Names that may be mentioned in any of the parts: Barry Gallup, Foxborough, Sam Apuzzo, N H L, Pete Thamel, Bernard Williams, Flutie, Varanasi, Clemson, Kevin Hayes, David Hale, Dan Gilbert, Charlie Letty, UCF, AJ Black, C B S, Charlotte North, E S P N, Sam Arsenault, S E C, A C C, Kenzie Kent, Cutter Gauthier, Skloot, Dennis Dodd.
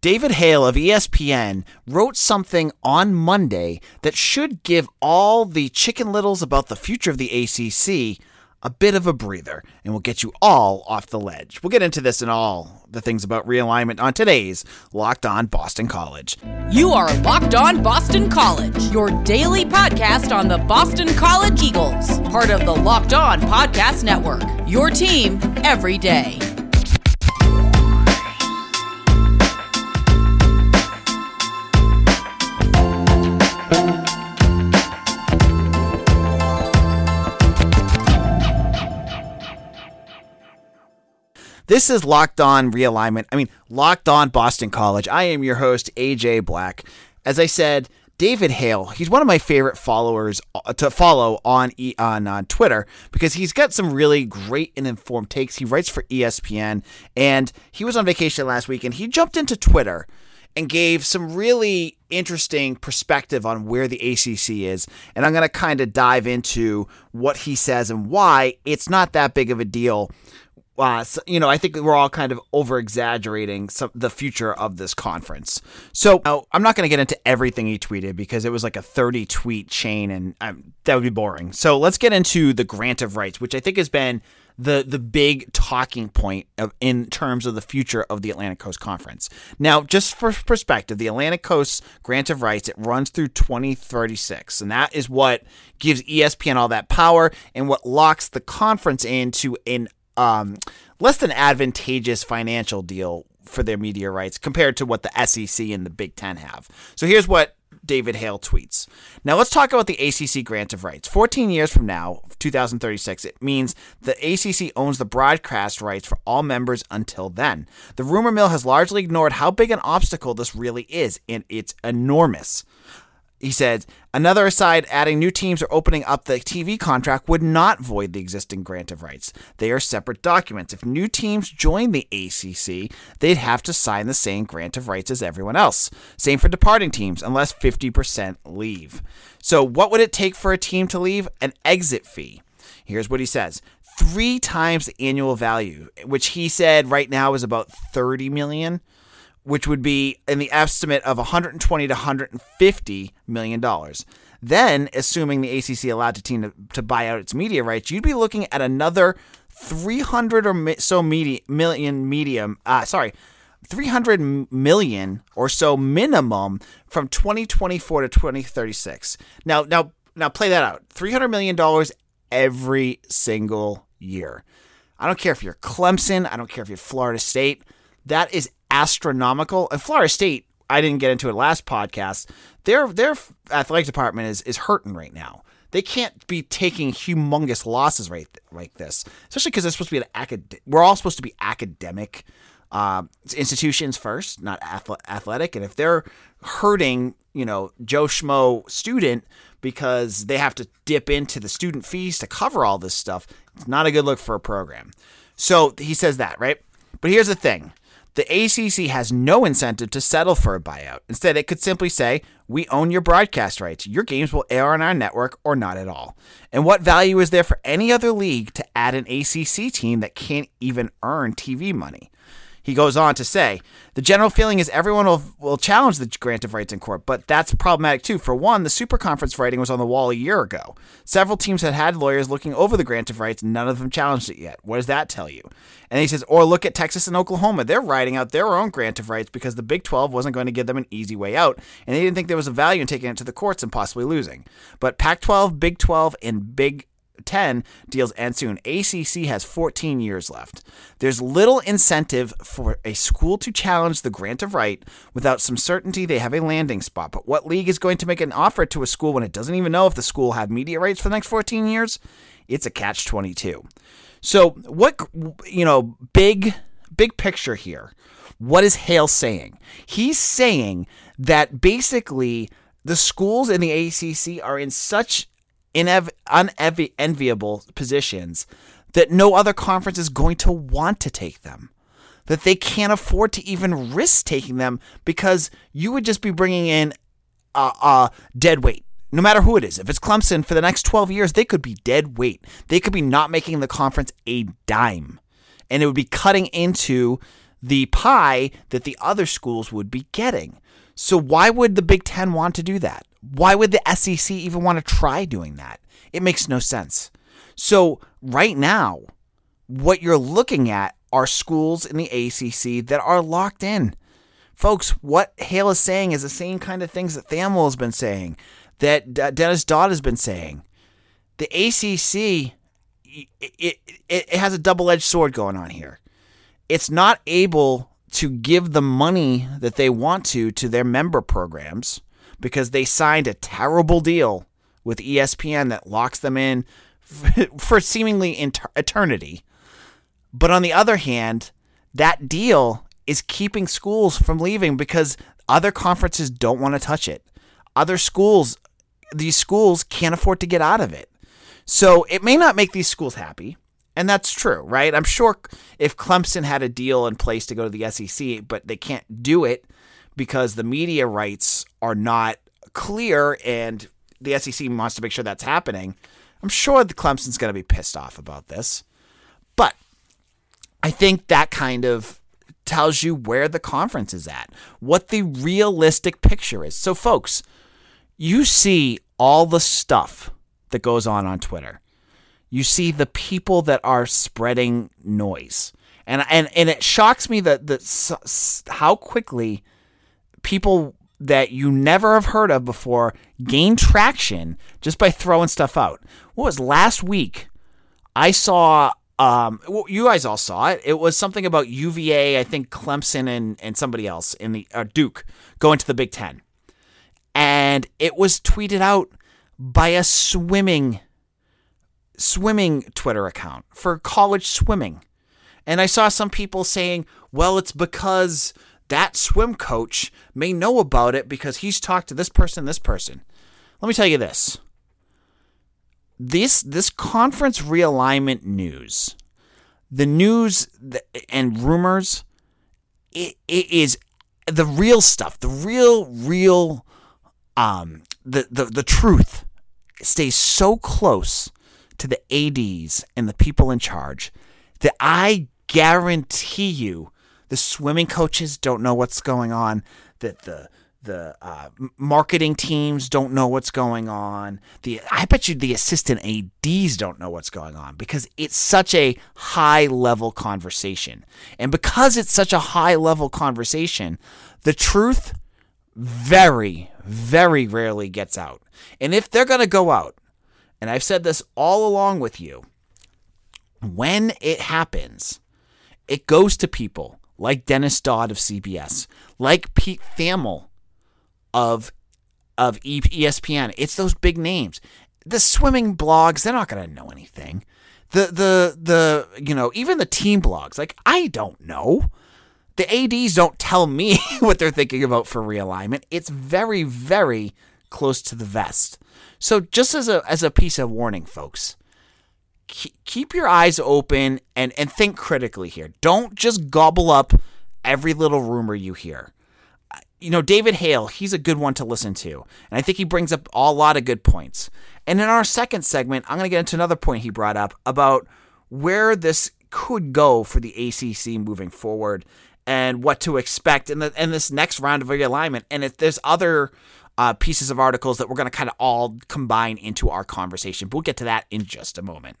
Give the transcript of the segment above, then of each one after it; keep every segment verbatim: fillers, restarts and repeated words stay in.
David Hale of E S P N wrote something on Monday that should give all the chicken littles about the future of the A C C a bit of a breather, and we'll get you all off the ledge. We'll get into this and all the things about realignment on today's Locked On Boston College. You are Locked On Boston College, your daily podcast on the Boston College Eagles, part of the Locked On Podcast Network, your team every day. This is Locked On Realignment. I mean, Locked On Boston College. I am your host, A J Black. As I said, David Hale, he's one of my favorite followers to follow on e- on, on Twitter because he's got some really great and informed takes. He writes for E S P N, and he was on vacation last week, and he jumped into Twitter and gave some really interesting perspective on where the A C C is. And I'm going to kind of dive into what he says and why it's not that big of a deal. Uh, so, you know, I think we're all kind of over-exaggerating some, the future of this conference. So uh, I'm not going to get into everything he tweeted because it was like a thirty-tweet chain, and um, that would be boring. So let's get into the grant of rights, which I think has been the the big talking point of, in terms of the future of the Atlantic Coast Conference. Now, just for perspective, the Atlantic Coast grant of rights, it runs through twenty thirty-six, and that is what gives E S P N all that power and what locks the conference into an Um, less than advantageous financial deal for their media rights compared to what the S E C and the Big Ten have. So here's what David Hale tweets. Now let's talk about the A C C grant of rights. fourteen years from now, two thousand thirty-six, it means the A C C owns the broadcast rights for all members until then. The rumor mill has largely ignored how big an obstacle this really is, and it's enormous. He said, another aside, adding new teams or opening up the T V contract would not void the existing grant of rights. They are separate documents. If new teams join the A C C, they'd have to sign the same grant of rights as everyone else. Same for departing teams, unless fifty percent leave. So what would it take for a team to leave? An exit fee. Here's what he says. Three times the annual value, which he said right now is about thirty million dollars. Which would be in the estimate of one hundred twenty to one hundred fifty million dollars. Then, assuming the A C C allowed the team to, to buy out its media rights, you'd be looking at another three hundred or so media, million medium, uh, sorry, three hundred million or so minimum from twenty twenty-four to twenty thirty-six. Now, now, now play that out. three hundred million dollars every single year. I don't care if you're Clemson. I don't care if you're Florida State. That is astronomical. And Florida State, I didn't get into it last podcast, their their athletic department is, is hurting right now. They can't be taking humongous losses right th- like this, especially because it's supposed to be an acad- we're all supposed to be academic uh, institutions first, not athletic. And if they're hurting, you know, Joe Schmo student because they have to dip into the student fees to cover all this stuff, it's not a good look for a program. So he says that, right? But here's the thing. The A C C has no incentive to settle for a buyout. Instead, it could simply say, we own your broadcast rights. Your games will air on our network or not at all. And what value is there for any other league to add an A C C team that can't even earn T V money? He goes on to say, the general feeling is everyone will, will challenge the grant of rights in court, but that's problematic too. For one, the super conference writing was on the wall a year ago. Several teams had had lawyers looking over the grant of rights, and none of them challenged it yet. What does that tell you? And he says, or look at Texas and Oklahoma. They're writing out their own grant of rights because the Big twelve wasn't going to give them an easy way out, and they didn't think there was a value in taking it to the courts and possibly losing. But Pac twelve, Big twelve, and Big ten deals end soon. A C C has fourteen years left. There's little incentive for a school to challenge the grant of right without some certainty they have a landing spot. But what league is going to make an offer to a school when it doesn't even know if the school will have media rights for the next fourteen years? It's a catch twenty-two. So what, you know, big, big picture here. What is Hale saying? He's saying that basically the schools in the A C C are in such in unenviable positions that no other conference is going to want to take them, that they can't afford to even risk taking them because you would just be bringing in uh, uh, dead weight, no matter who it is. If it's Clemson, for the next twelve years, they could be dead weight. They could be not making the conference a dime, and it would be cutting into the pie that the other schools would be getting. So why would the Big Ten want to do that? Why would the S E C even want to try doing that? It makes no sense. So right now, what you're looking at are schools in the A C C that are locked in. Folks, what Hale is saying is the same kind of things that Thamel has been saying, that D- Dennis Dodd has been saying. The A C C, it, it, it has a double-edged sword going on here. It's not able to give the money that they want to to their member programs because they signed a terrible deal with E S P N that locks them in for seemingly inter- eternity. But on the other hand, that deal is keeping schools from leaving because other conferences don't want to touch it. Other schools, these schools can't afford to get out of it. So it may not make these schools happy. And that's true, right? I'm sure if Clemson had a deal in place to go to the S E C, but they can't do it because the media rights are not clear and the S E C wants to make sure that's happening, I'm sure the Clemson's going to be pissed off about this. But I think that kind of tells you where the conference is at, what the realistic picture is. So, folks, you see all the stuff that goes on on Twitter. You see the people that are spreading noise. And and, and it shocks me that, that how quickly people that you never have heard of before gain traction just by throwing stuff out. What was last week? I saw, um, you guys all saw it. It was something about U V A, I think Clemson and, and somebody else, in the uh, Duke, going to the Big Ten. And it was tweeted out by a swimming swimming Twitter account for college swimming. And I saw some people saying, well, it's because that swim coach may know about it because he's talked to this person, this person. Let me tell you this. This, this conference realignment news, the news and rumors, it, it is the real stuff, the real, real, um, the, the, the truth stays so close to the A Ds and the people in charge that I guarantee you the swimming coaches don't know what's going on, that the the uh, marketing teams don't know what's going on. The I bet you the assistant A Ds don't know what's going on because it's such a high-level conversation. And because it's such a high-level conversation, the truth very, very rarely gets out. And if they're going to go out, and I've said this all along with you, when it happens, it goes to people like Dennis Dodd of C B S, like Pete Thamel of of E S P N. It's those big names. The swimming blogs, they're not going to know anything. The the the you know, even the team blogs, like I don't know. The A Ds don't tell me what they're thinking about for realignment. It's very, very close to the vest. So just as a as a piece of warning, folks, keep your eyes open and, and think critically here. Don't just gobble up every little rumor you hear. You know, David Hale, he's a good one to listen to, and I think he brings up a lot of good points. And in our second segment, I'm going to get into another point he brought up about where this could go for the A C C moving forward and what to expect in, the, in this next round of realignment. And if there's other Uh, pieces of articles that we're going to kind of all combine into our conversation. But we'll get to that in just a moment.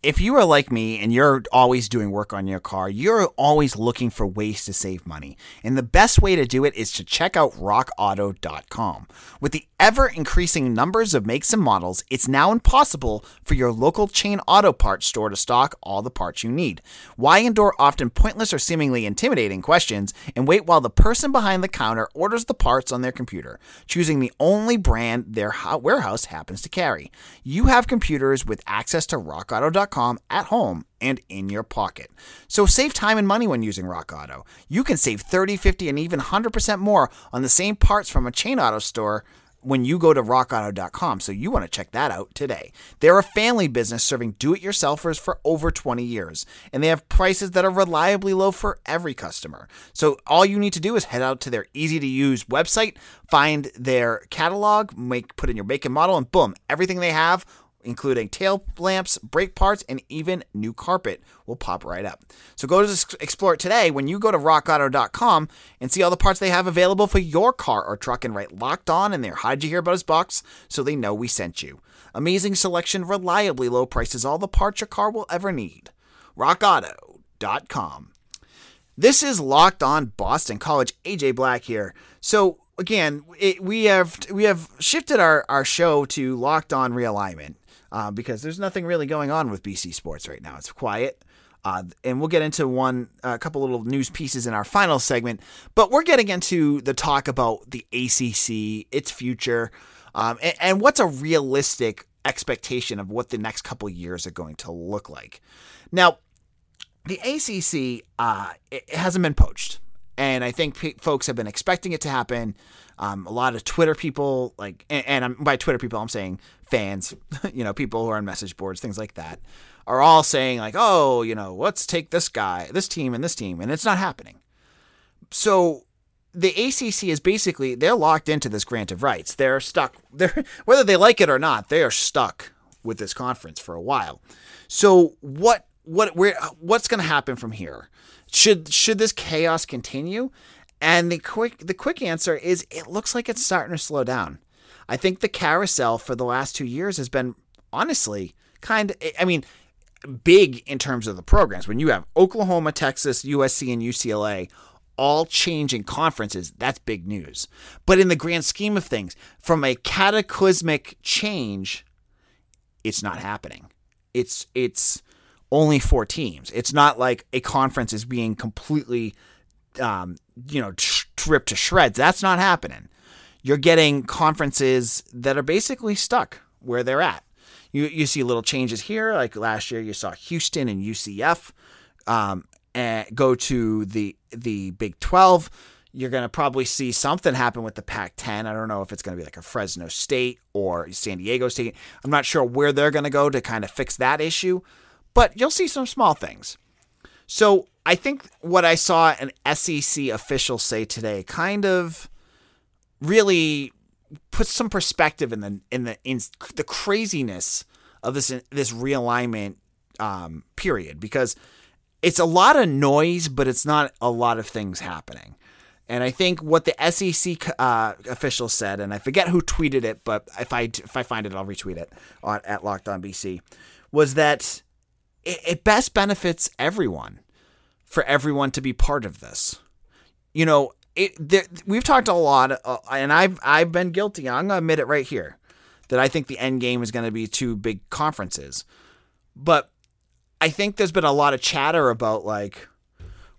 If you are like me and you're always doing work on your car, you're always looking for ways to save money. And the best way to do it is to check out rock auto dot com. With the ever-increasing numbers of makes and models, it's now impossible for your local chain auto parts store to stock all the parts you need. Why endure often pointless or seemingly intimidating questions and wait while the person behind the counter orders the parts on their computer, choosing the only brand their warehouse happens to carry? You have computers with access to rock auto dot com at home and in your pocket. So save time and money when using Rock Auto. You can save thirty, fifty, and even one hundred percent more on the same parts from a chain auto store when you go to rock auto dot com, so you want to check that out today. They're a family business serving do-it-yourselfers for over twenty years, and they have prices that are reliably low for every customer. So all you need to do is head out to their easy-to-use website, find their catalog, make put in your make and model, and boom, everything they have including tail lamps, brake parts, and even new carpet will pop right up. So go to explore it today when you go to rock auto dot com and see all the parts they have available for your car or truck and write Locked On in their How'd You Hear About Us box so they know we sent you. Amazing selection, reliably low prices, all the parts your car will ever need. rock auto dot com. This is Locked On Boston College. A J Black here. So again, it, we have we have shifted our, our show to Locked On Realignment. Uh, because there's nothing really going on with B C sports right now. It's quiet. Uh, and we'll get into one, a uh, couple little news pieces in our final segment, but we're getting into the talk about the A C C, its future, um, and, and what's a realistic expectation of what the next couple years are going to look like. Now, the A C C, uh, it, it hasn't been poached. And I think p- folks have been expecting it to happen. Um, a lot of Twitter people, like, and, and I'm, by Twitter people, I'm saying fans, you know, people who are on message boards, things like that, are all saying like, oh, you know, let's take this guy, this team, and this team, and it's not happening. So the A C C is basically, they're locked into this grant of rights. They're stuck. They're, whether they like it or not, they are stuck with this conference for a while. So what what where what's going to happen from here? Should should this chaos continue? And the quick the quick answer is it looks like it's starting to slow down. I think the carousel for the last two years has been honestly kind of, I mean, big in terms of the programs. When you have Oklahoma, Texas, U S C, and U C L A all changing conferences, that's big news. But in the grand scheme of things, from a cataclysmic change, it's not happening. It's it's only four teams. It's not like a conference is being completely, um, you know, ripped to shreds. That's not happening. You're getting conferences that are basically stuck where they're at. You you see little changes here. Like last year, you saw Houston and U C F um, and go to the the Big twelve. You're going to probably see something happen with the Pac ten. I don't know if it's going to be like a Fresno State or San Diego State. I'm not sure where they're going to go to kind of fix that issue. But you'll see some small things. So I think what I saw an S E C official say today kind of really puts some perspective in the in the in the craziness of this this realignment um, period, because it's a lot of noise, but it's not a lot of things happening. And I think what the S E C uh, official said, and I forget who tweeted it, but if I if I find it, I'll retweet it on, at Locked On B C, was that it best benefits everyone for everyone to be part of this. You know, it, there, we've talked a lot, uh, and I've I've been guilty. I'm going to admit it right here, that I think the end game is going to be two big conferences. But I think there's been a lot of chatter about like,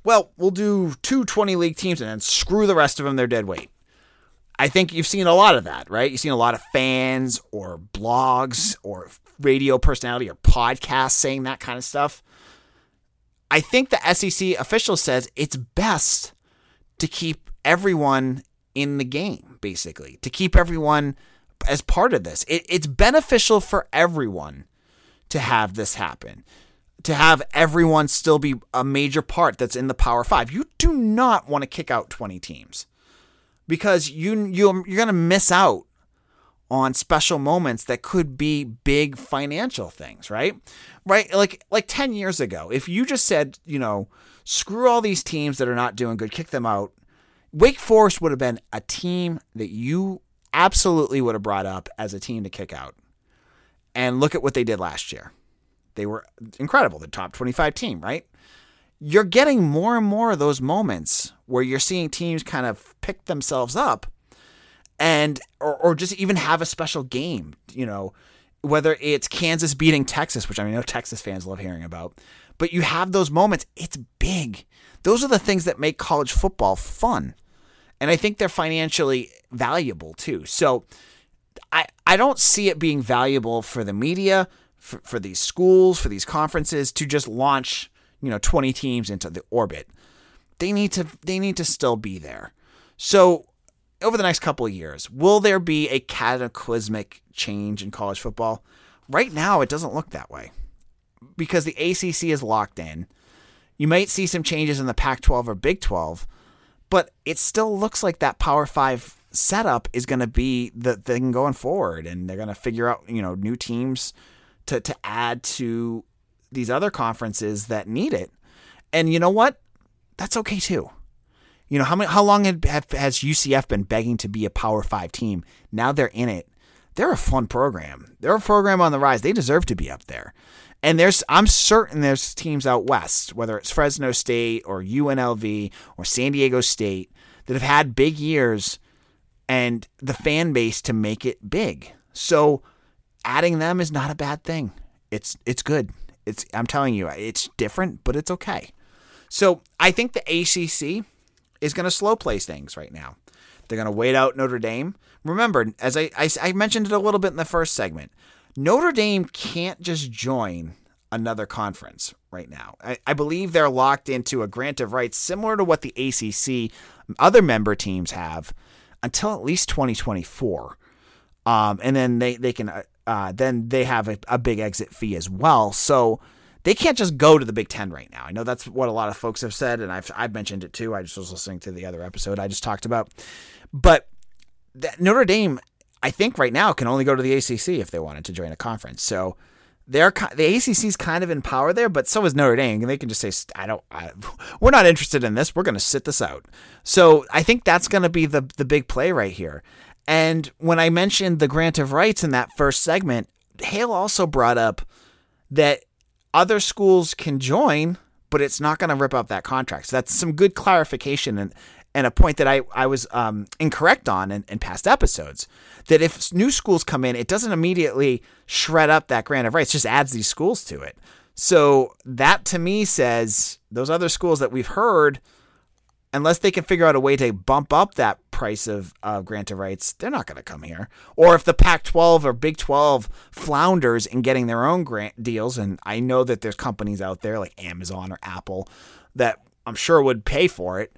well, we'll do two twenty-league teams and then screw the rest of them. They're dead weight. I think you've seen a lot of that, right? You've seen a lot of fans or blogs or radio personality or podcasts saying that kind of stuff. I think the S E C official says it's best to keep everyone in the game, basically, to keep everyone as part of this. It, it's beneficial for everyone to have this happen, to have everyone still be a major part that's in the Power Five. You do not want to kick out twenty teams, because you, you, you're going to miss out on special moments that could be big financial things, right? Right. Like, like ten years ago, if you just said, you know, screw all these teams that are not doing good, kick them out, Wake Forest would have been a team that you absolutely would have brought up as a team to kick out. And look at what they did last year. They were incredible. The top twenty-five team, right? You're getting more and more of those moments where you're seeing teams kind of pick themselves up, and or, or just even have a special game, you know, whether it's Kansas beating Texas, which I know Texas fans love hearing about, but you have those moments. It's big. Those are the things that make college football fun. And I think they're financially valuable too. So I, I don't see it being valuable for the media, for, for these schools, for these conferences to just launch, you know, twenty teams into the orbit. They need to, they need to still be there. So over the next couple of years, will there be a cataclysmic change in college football? Right now, it doesn't look that way because the A C C is locked in. You might see some changes in the Pac twelve or Big twelve, but it still looks like that Power Five setup is going to be the thing going forward, and they're going to figure out, you know, new teams to, to add to these other conferences that need it. And you know what? That's okay too. You know, how many, how long had, has U C F been begging to be a Power Five team? Now they're in it. They're a fun program. They're a program on the rise. They deserve to be up there. And there's, I'm certain there's teams out west, whether it's Fresno State or U N L V or San Diego State, that have had big years and the fan base to make it big. So adding them is not a bad thing. It's, it's good. It's, I'm telling you, it's different, but it's okay. So I think the A C C is going to slow play things right now. They're going to wait out Notre Dame. Remember, as I, I, I mentioned it a little bit in the first segment, Notre Dame can't just join another conference right now. I, I believe they're locked into a grant of rights similar to what the A C C other member teams have until at least twenty twenty-four. Um, and then they, they can, uh, uh, then they have a, a big exit fee as well. So they can't just go to the Big Ten right now. I know that's what a lot of folks have said, and I've, I've mentioned it too. I just was listening to the other episode I just talked about, but that Notre Dame, I think right now, can only go to the A C C if they wanted to join a conference. So they're, the A C C is kind of in power there, but so is Notre Dame. And they can just say, I don't, I, we're not interested in this. We're going to sit this out. So I think that's going to be the, the big play right here. And when I mentioned the grant of rights in that first segment, Hale also brought up that other schools can join, but it's not going to rip up that contract. So that's some good clarification and and a point that I, I was um, incorrect on in, in past episodes, that if new schools come in, it doesn't immediately shred up that grant of rights, just adds these schools to it. So that to me says those other schools that we've heard, unless they can figure out a way to bump up that price of uh, grant of rights, they're not going to come here. Or if the Pac twelve or Big twelve flounders in getting their own grant deals, and I know that there's companies out there like Amazon or Apple that I'm sure would pay for it,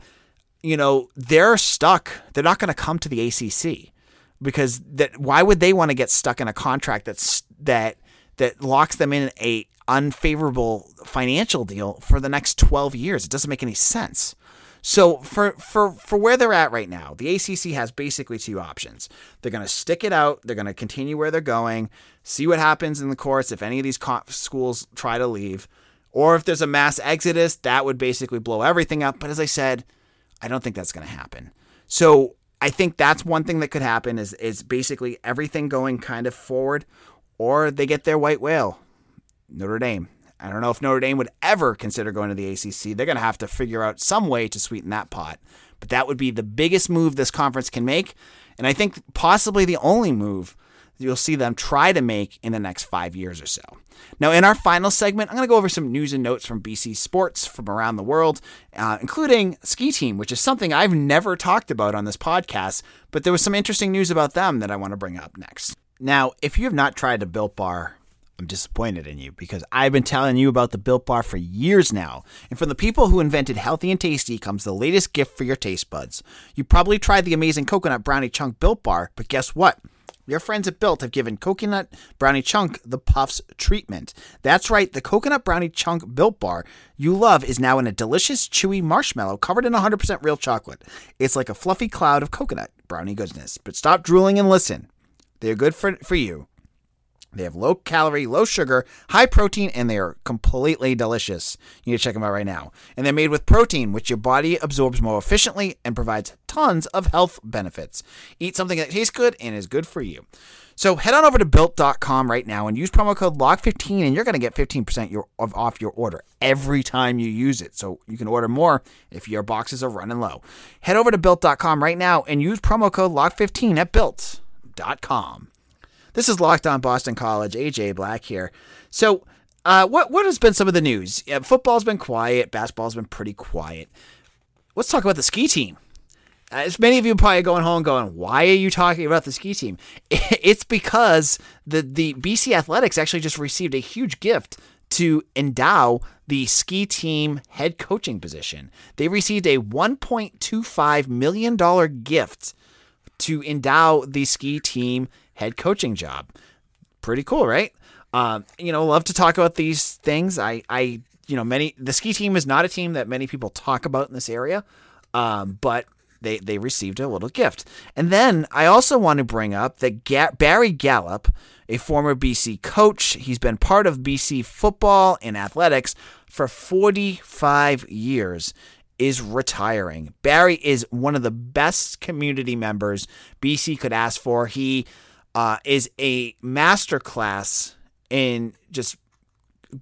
you know, they're stuck. They're not going to come to the A C C because that. Why would they want to get stuck in a contract that's that that locks them in a unfavorable financial deal for the next twelve years? It doesn't make any sense. So for for for where they're at right now, the A C C has basically two options. They're going to stick it out. They're going to continue where they're going. See what happens in the courts if any of these co- schools try to leave, or if there's a mass exodus, that would basically blow everything up. But as I said, I don't think that's going to happen. So I think that's one thing that could happen is, is basically everything going kind of forward, or they get their white whale, Notre Dame. I don't know if Notre Dame would ever consider going to the A C C. They're going to have to figure out some way to sweeten that pot, but that would be the biggest move this conference can make. And I think possibly the only move you'll see them try to make in the next five years or so. Now, in our final segment, I'm going to go over some news and notes from B C sports from around the world, uh, including Ski Team, which is something I've never talked about on this podcast, but there was some interesting news about them that I want to bring up next. Now, if you have not tried a Built Bar, I'm disappointed in you because I've been telling you about the Built Bar for years now. And from the people who invented Healthy and Tasty comes the latest gift for your taste buds. You probably tried the amazing Coconut Brownie Chunk Built Bar, but guess what? Your friends at Built have given Coconut Brownie Chunk the Puffs treatment. That's right, the Coconut Brownie Chunk Built Bar you love is now in a delicious, chewy marshmallow covered in one hundred percent real chocolate. It's like a fluffy cloud of coconut brownie goodness. But stop drooling and listen. They're good for, for you. They have low calorie, low sugar, high protein, and they are completely delicious. You need to check them out right now. And they're made with protein, which your body absorbs more efficiently and provides tons of health benefits. Eat something that tastes good and is good for you. So head on over to Built dot com right now and use promo code L O C K fifteen, and you're going to get fifteen percent off your order every time you use it. So you can order more if your boxes are running low. Head over to Built dot com right now and use promo code L O C K fifteen at Built dot com. This is Locked On Boston College. A J Black here. So uh, what what has been some of the news? Yeah, football's been quiet. Basketball's been pretty quiet. Let's talk about the Ski Team. As many of you probably going home going, why are you talking about the Ski Team? It's because the, the B C Athletics actually just received a huge gift to endow the Ski Team head coaching position. They received a one point two five million dollars gift to endow the Ski Team head coaching job. Pretty cool, right? Um, you know, love to talk about these things. I, I, you know, many, the Ski Team is not a team that many people talk about in this area. Um, but they they received a little gift. And then I also want to bring up that Ga- Barry Gallup, a former B C coach, he's been part of B C football and athletics for forty-five years, is retiring. Barry is one of the best community members B C could ask for. He uh, is a masterclass in just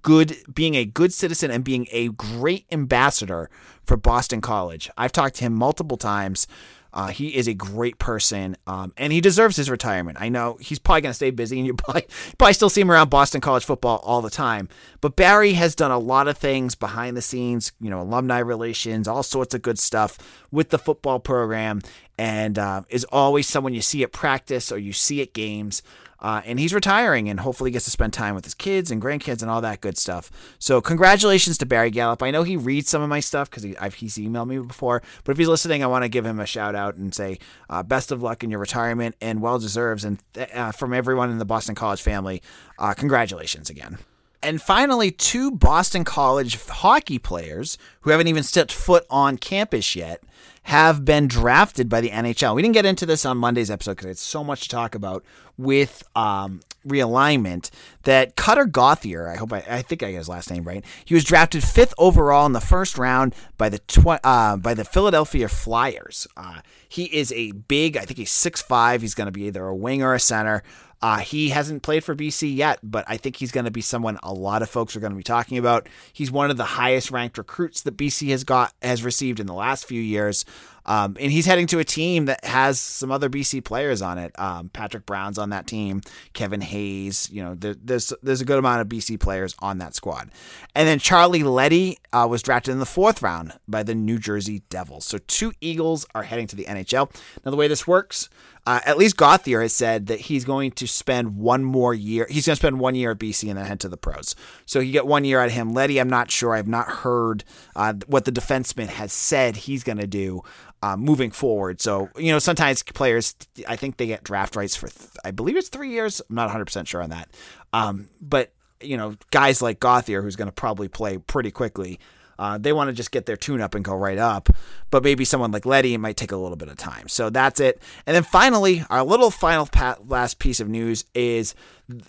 good being a good citizen and being a great ambassador for Boston College. I've talked to him multiple times. Uh, he is a great person, um, and he deserves his retirement. I know he's probably going to stay busy, and you probably, probably still see him around Boston College football all the time. But Barry has done a lot of things behind the scenes, you know, alumni relations, all sorts of good stuff with the football program, and uh, is always someone you see at practice or you see at games. Uh, and he's retiring and hopefully gets to spend time with his kids and grandkids and all that good stuff. So congratulations to Barry Gallup. I know he reads some of my stuff because he, he's emailed me before, but if he's listening, I want to give him a shout out and say uh, best of luck in your retirement, and well deserves. And th- uh, from everyone in the Boston College family, uh, congratulations again. And finally, two Boston College hockey players who haven't even stepped foot on campus yet have been drafted by the N H L. We didn't get into this on Monday's episode because it's so much to talk about with um, realignment. That Cutter Gauthier, I hope I, I think I got his last name right. He was drafted fifth overall in the first round by the tw- uh, by the Philadelphia Flyers. Uh, he is a big, I think he's six foot five. He's going to be either a wing or a center. Uh, he hasn't played for B C yet, but I think he's going to be someone a lot of folks are going to be talking about. He's one of the highest ranked recruits that B C has got has received in the last few years. Um, and he's heading to a team that has some other B C players on it. Um, Patrick Brown's on that team. Kevin Hayes, you know, there, there's there's a good amount of B C players on that squad. And then Charlie Letty uh, was drafted in the fourth round by the New Jersey Devils. So two Eagles are heading to the N H L. Now, the way this works, uh, at least Gauthier has said that he's going to spend one more year. He's going to spend one year at B C and then head to the pros. So you get one year out of him. Letty, I'm not sure. I've not heard uh, what the defenseman has said he's going to do. Uh, moving forward. So, you know, sometimes players, I think they get draft rights for, th- I believe it's three years. I'm not one hundred percent sure on that. Um, but, you know, guys like Gauthier, who's going to probably play pretty quickly, uh, they want to just get their tune up and go right up. But maybe someone like Letty, it might take a little bit of time. So that's it. And then finally, our little final pa- last piece of news is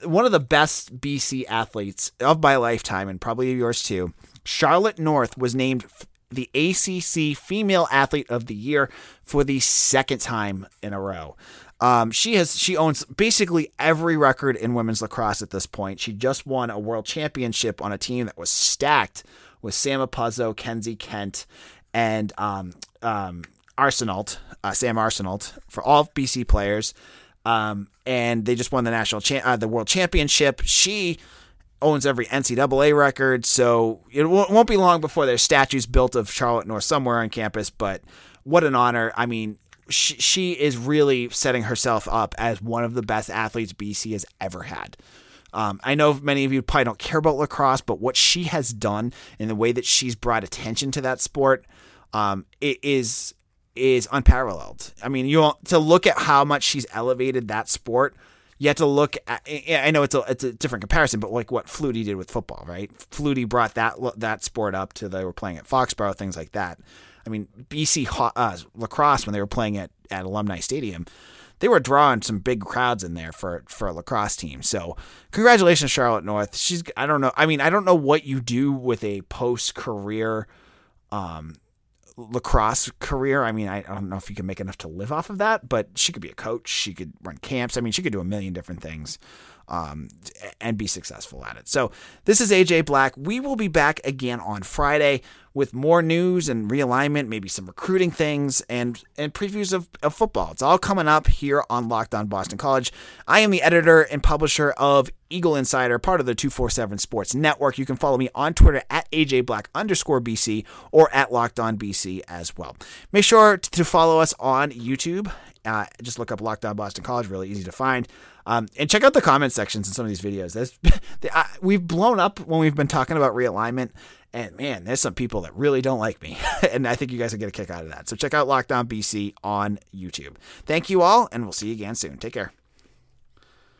one of the best B C athletes of my lifetime, and probably yours too. Charlotte North was named f- the A C C Female Athlete of the Year for the second time in a row. Um, she has she owns basically every record in women's lacrosse at this point. She just won a world championship on a team that was stacked with Sam Apuzzo, Kenzie Kent, and um, um, Arsenault, uh, Sam Arsenault, for all B C players. Um, and they just won the national cha- uh, the world championship. She owns every N C double A record, so it won't be long before there's statues built of Charlotte North somewhere on campus, but what an honor. I mean, she, she is really setting herself up as one of the best athletes B C has ever had. Um, I know many of you probably don't care about lacrosse, but what she has done and the way that she's brought attention to that sport, um, it is is unparalleled. I mean, you to look at how much she's elevated that sport. You have to look at, I know it's a, it's a different comparison, but like what Flutie did with football, right? Flutie brought that that sport up to, they were playing at Foxborough, things like that. I mean, B C uh, lacrosse, when they were playing at, at Alumni Stadium, they were drawing some big crowds in there for, for a lacrosse team. So congratulations, Charlotte North. She's, I don't know. I mean, I don't know what you do with a post-career um, lacrosse career. I mean, I don't know if you can make enough to live off of that, but she could be a coach. She could run camps. I mean, she could do a million different things um, and be successful at it. So this is A J Black. We will be back again on Friday with more news and realignment, maybe some recruiting things and, and previews of, of football. It's all coming up here on Locked On Boston College. I am the editor and publisher of Eagle Insider, part of the two forty-seven Sports Network. You can follow me on Twitter at AJBlack underscore BC or at Locked On B C as well. Make sure to follow us on YouTube. Uh, just look up Locked On Boston College, really easy to find. Um, and check out the comment sections in some of these videos. That's, they, I, we've blown up when we've been talking about realignment. And man, there's some people that really don't like me. And I think you guys will get a kick out of that. So check out Locked On B C on YouTube. Thank you all, and we'll see you again soon. Take care.